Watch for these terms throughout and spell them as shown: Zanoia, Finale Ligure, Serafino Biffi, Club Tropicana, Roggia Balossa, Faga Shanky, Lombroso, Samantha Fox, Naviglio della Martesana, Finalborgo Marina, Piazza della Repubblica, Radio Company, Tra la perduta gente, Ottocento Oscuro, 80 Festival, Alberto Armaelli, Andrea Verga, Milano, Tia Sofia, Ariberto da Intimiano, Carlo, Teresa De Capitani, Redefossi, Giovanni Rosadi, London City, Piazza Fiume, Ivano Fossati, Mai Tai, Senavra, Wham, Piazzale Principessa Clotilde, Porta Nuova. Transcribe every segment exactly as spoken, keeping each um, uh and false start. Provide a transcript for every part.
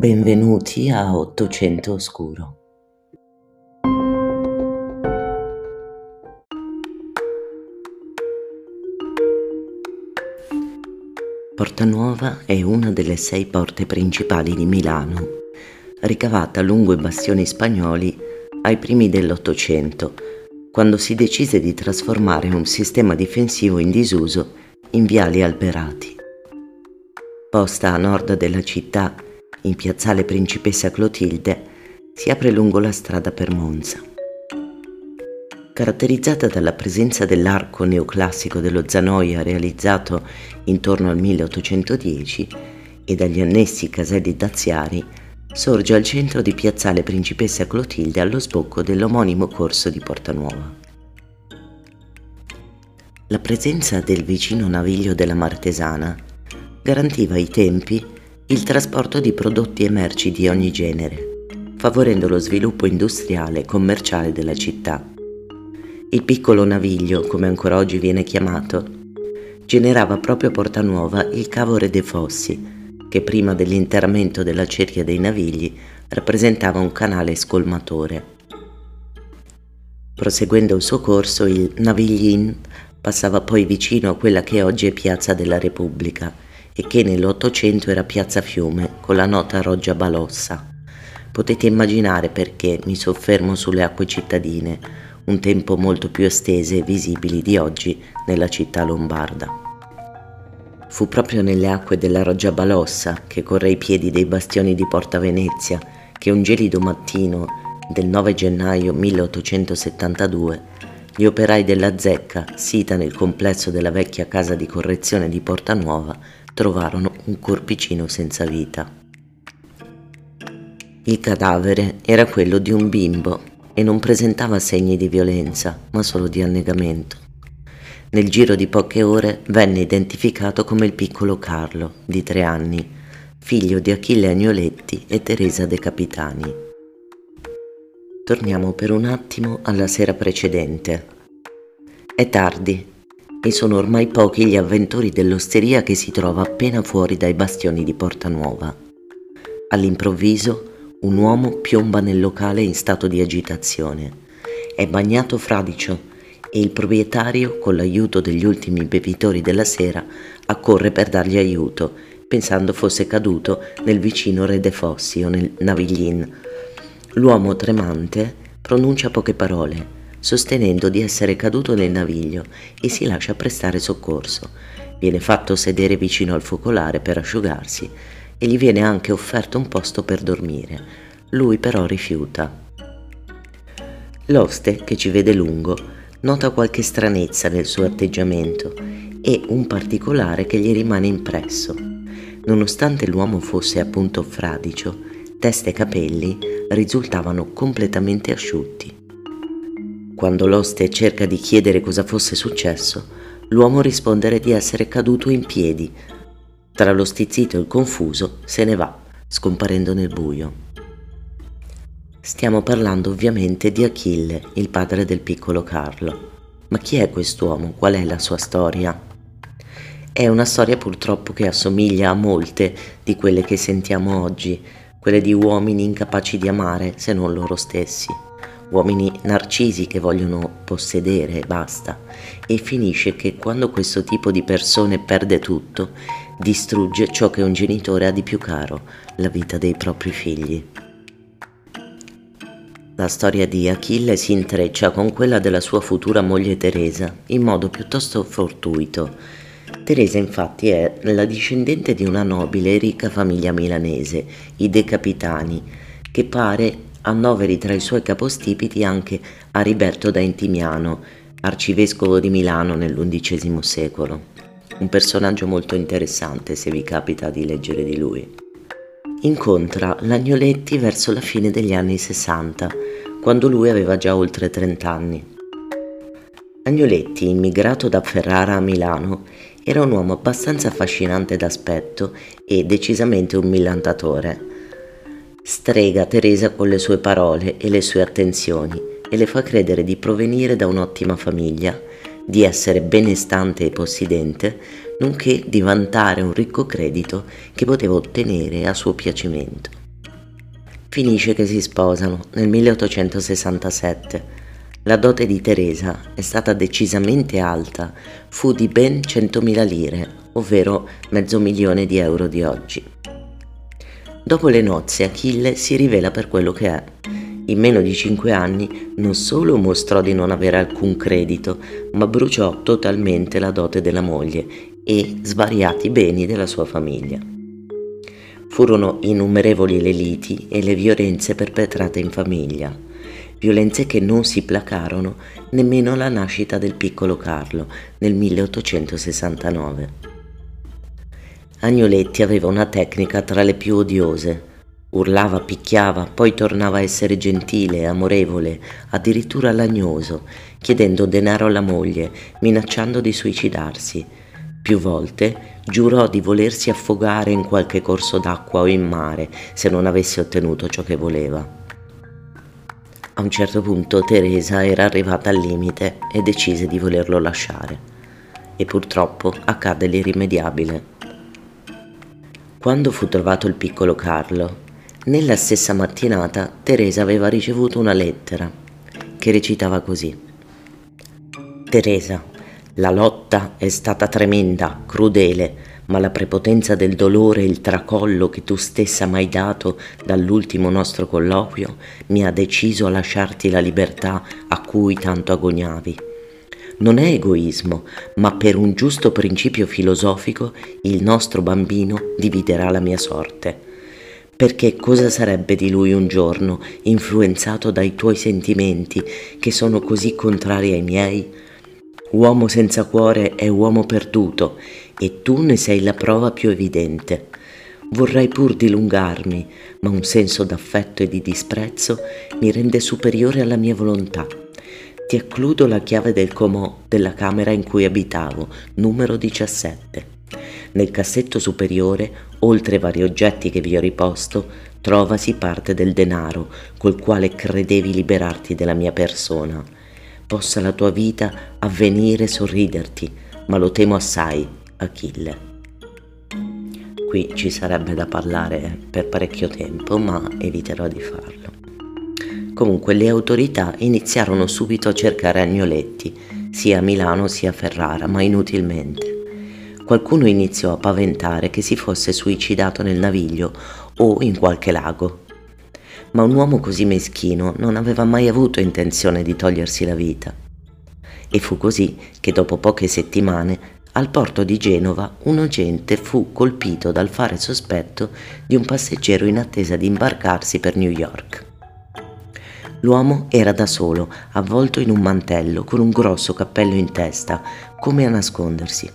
Benvenuti a Ottocento Oscuro. Porta Nuova è una delle sei porte principali di Milano, ricavata lungo i bastioni spagnoli ai primi dell'Ottocento, quando si decise di trasformare un sistema difensivo in disuso in viali alberati. Posta a nord della città, in piazzale Principessa Clotilde, si apre lungo la strada per Monza. Caratterizzata dalla presenza dell'arco neoclassico dello Zanoia realizzato intorno al milleottocentodieci e dagli annessi caselli daziari, sorge al centro di piazzale Principessa Clotilde allo sbocco dell'omonimo corso di Porta Nuova. La presenza del vicino Naviglio della Martesana garantiva ai tempi il trasporto di prodotti e merci di ogni genere, favorendo lo sviluppo industriale e commerciale della città. Il piccolo naviglio, come ancora oggi viene chiamato, generava proprio a Porta Nuova il cavo Redefossi, che prima dell'interramento della cerchia dei navigli rappresentava un canale scolmatore. Proseguendo il suo corso, il Naviglin passava poi vicino a quella che oggi è Piazza della Repubblica, e che nell'Ottocento era Piazza Fiume con la nota Roggia Balossa. Potete immaginare perché mi soffermo sulle acque cittadine, un tempo molto più estese e visibili di oggi nella città lombarda. Fu proprio nelle acque della Roggia Balossa, che corre ai piedi dei bastioni di Porta Venezia, che un gelido mattino del nove gennaio milleottocentosettantadue gli operai della zecca, sita nel complesso della vecchia casa di correzione di Porta Nuova, trovarono un corpicino senza vita. Il cadavere era quello di un bimbo e non presentava segni di violenza, ma solo di annegamento. Nel giro di poche ore venne identificato come il piccolo Carlo, di tre anni, figlio di Achille Agnoletti e Teresa De Capitani. Torniamo per un attimo alla sera precedente. È tardi e sono ormai pochi gli avventori dell'osteria che si trova appena fuori dai bastioni di Porta Nuova. All'improvviso un uomo piomba nel locale in stato di agitazione. È bagnato fradicio e il proprietario, con l'aiuto degli ultimi bevitori della sera, accorre per dargli aiuto, pensando fosse caduto nel vicino Redefossi o nel Naviglin. L'uomo, tremante, pronuncia poche parole, sostenendo di essere caduto nel naviglio, e si lascia prestare soccorso. Viene fatto sedere vicino al focolare per asciugarsi e gli viene anche offerto un posto per dormire. Lui però rifiuta. L'oste, che ci vede lungo, nota qualche stranezza nel suo atteggiamento e un particolare che gli rimane impresso. Nonostante l'uomo fosse appunto fradicio, testa e capelli risultavano completamente asciutti. Quando l'oste cerca di chiedere cosa fosse successo, l'uomo risponde di essere caduto in piedi. Tra lo stizzito e il confuso se ne va, scomparendo nel buio. Stiamo parlando ovviamente di Achille, il padre del piccolo Carlo. Ma chi è quest'uomo? Qual è la sua storia? È una storia purtroppo che assomiglia a molte di quelle che sentiamo oggi, quelle di uomini incapaci di amare se non loro stessi. Uomini narcisi che vogliono possedere e basta, e finisce che quando questo tipo di persone perde tutto, distrugge ciò che un genitore ha di più caro, la vita dei propri figli. La storia di Achille si intreccia con quella della sua futura moglie Teresa, in modo piuttosto fortuito. Teresa infatti è la discendente di una nobile e ricca famiglia milanese, i De Capitani, che pare annoveri tra i suoi capostipiti anche Ariberto da Intimiano, arcivescovo di Milano nell'undicesimo secolo. Un personaggio molto interessante se vi capita di leggere di lui. Incontra l'Agnoletti verso la fine degli anni sessanta, quando lui aveva già oltre trent'anni. Agnoletti, immigrato da Ferrara a Milano, era un uomo abbastanza affascinante d'aspetto e decisamente un millantatore. Strega Teresa con le sue parole e le sue attenzioni e le fa credere di provenire da un'ottima famiglia, di essere benestante e possidente, nonché di vantare un ricco credito che poteva ottenere a suo piacimento. Finisce che si sposano nel milleottocentosessantasette. La dote di Teresa è stata decisamente alta, fu di ben centomila lire, ovvero mezzo milione di euro di oggi. Dopo le nozze Achille si rivela per quello che è. In meno di cinque anni non solo mostrò di non avere alcun credito, ma bruciò totalmente la dote della moglie e svariati beni della sua famiglia. Furono innumerevoli le liti e le violenze perpetrate in famiglia, violenze che non si placarono nemmeno alla nascita del piccolo Carlo nel milleottocentosessantanove. Agnoletti aveva una tecnica tra le più odiose. Urlava, picchiava, poi tornava a essere gentile, amorevole, addirittura lagnoso, chiedendo denaro alla moglie, minacciando di suicidarsi. Più volte giurò di volersi affogare in qualche corso d'acqua o in mare se non avesse ottenuto ciò che voleva. A un certo punto Teresa era arrivata al limite e decise di volerlo lasciare. E purtroppo accadde l'irrimediabile. Quando fu trovato il piccolo Carlo, nella stessa mattinata Teresa aveva ricevuto una lettera che recitava così: Teresa, la lotta è stata tremenda, crudele, ma la prepotenza del dolore e il tracollo che tu stessa m'hai dato dall'ultimo nostro colloquio mi ha deciso a lasciarti la libertà a cui tanto agognavi. Non è egoismo, ma per un giusto principio filosofico il nostro bambino dividerà la mia sorte. Perché cosa sarebbe di lui un giorno influenzato dai tuoi sentimenti che sono così contrari ai miei? Uomo senza cuore è uomo perduto e tu ne sei la prova più evidente. Vorrei pur dilungarmi, ma un senso d'affetto e di disprezzo mi rende superiore alla mia volontà. Ti accludo la chiave del comò della camera in cui abitavo, numero diciassette. Nel cassetto superiore, oltre vari oggetti che vi ho riposto, trovasi parte del denaro col quale credevi liberarti della mia persona. Possa la tua vita avvenire sorriderti, ma lo temo assai, Achille. Qui ci sarebbe da parlare per parecchio tempo, ma eviterò di farlo. Comunque le autorità iniziarono subito a cercare Agnoletti, sia a Milano sia a Ferrara, ma inutilmente. Qualcuno iniziò a paventare che si fosse suicidato nel Naviglio o in qualche lago. Ma un uomo così meschino non aveva mai avuto intenzione di togliersi la vita. E fu così che dopo poche settimane al porto di Genova un agente fu colpito dal fare sospetto di un passeggero in attesa di imbarcarsi per New York. L'uomo era da solo, avvolto in un mantello, con un grosso cappello in testa, come a nascondersi.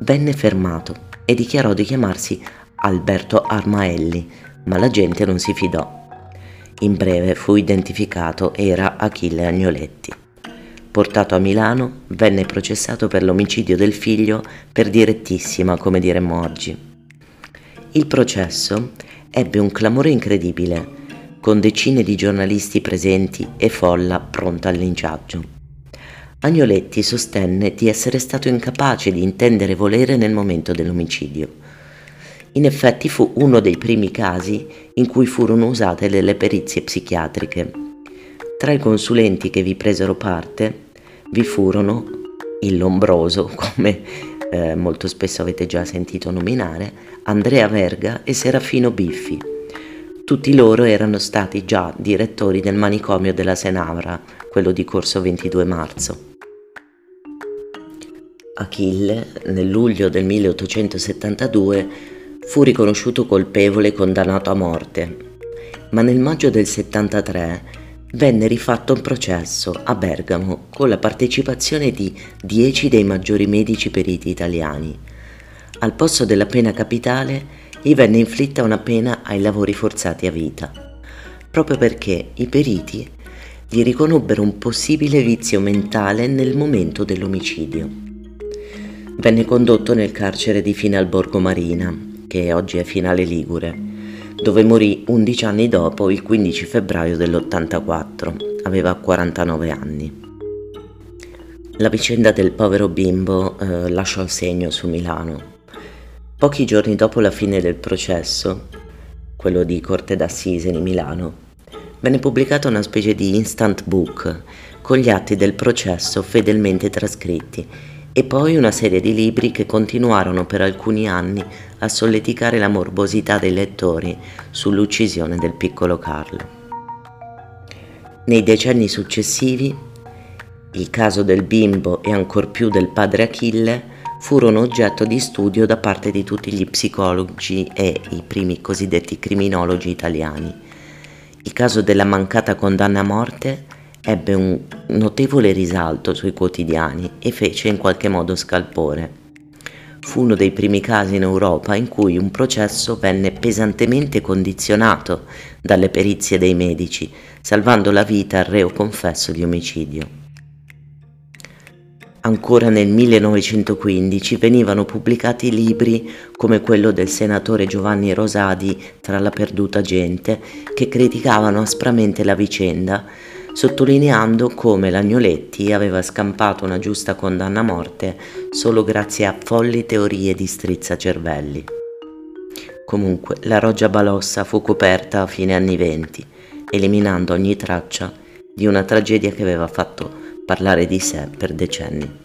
Venne fermato e dichiarò di chiamarsi Alberto Armaelli, ma la gente non si fidò. In breve fu identificato, era Achille Agnoletti. Portato a Milano, venne processato per l'omicidio del figlio per direttissima, come diremmo oggi. Il processo ebbe un clamore incredibile, con decine di giornalisti presenti e folla pronta al linciaggio. Agnoletti sostenne di essere stato incapace di intendere volere nel momento dell'omicidio. In effetti fu uno dei primi casi in cui furono usate delle perizie psichiatriche. Tra i consulenti che vi presero parte vi furono il Lombroso, come eh, molto spesso avete già sentito nominare, Andrea Verga e Serafino Biffi. Tutti loro erano stati già direttori del manicomio della Senavra, quello di Corso ventidue marzo. Achille, nel luglio del milleottocentosettantadue, fu riconosciuto colpevole e condannato a morte, ma nel maggio del settantatré venne rifatto un processo a Bergamo con la partecipazione di dieci dei maggiori medici periti italiani. Al posto della pena capitale gli venne inflitta una pena ai lavori forzati a vita, proprio perché i periti gli riconobbero un possibile vizio mentale nel momento dell'omicidio. Venne condotto nel carcere di Finalborgo Marina, che oggi è Finale Ligure, dove morì undici anni dopo, il quindici febbraio dell'ottantaquattro, aveva quarantanove anni. La vicenda del povero bimbo eh, lasciò segno su Milano. Pochi giorni dopo la fine del processo, quello di Corte d'Assise di Milano, venne pubblicata una specie di instant book con gli atti del processo fedelmente trascritti e poi una serie di libri che continuarono per alcuni anni a solleticare la morbosità dei lettori sull'uccisione del piccolo Carlo. Nei decenni successivi, il caso del bimbo e ancor più del padre Achille furono oggetto di studio da parte di tutti gli psicologi e i primi cosiddetti criminologi italiani. Il caso della mancata condanna a morte ebbe un notevole risalto sui quotidiani e fece in qualche modo scalpore. Fu uno dei primi casi in Europa in cui un processo venne pesantemente condizionato dalle perizie dei medici, salvando la vita al reo confesso di omicidio. Ancora nel millenovecentoquindici venivano pubblicati libri come quello del senatore Giovanni Rosadi, Tra la perduta gente, che criticavano aspramente la vicenda, sottolineando come l'Agnoletti aveva scampato una giusta condanna a morte solo grazie a folli teorie di strizzacervelli. Comunque, la Roggia Balossa fu coperta a fine anni venti, eliminando ogni traccia di una tragedia che aveva fatto parlare di sé per decenni.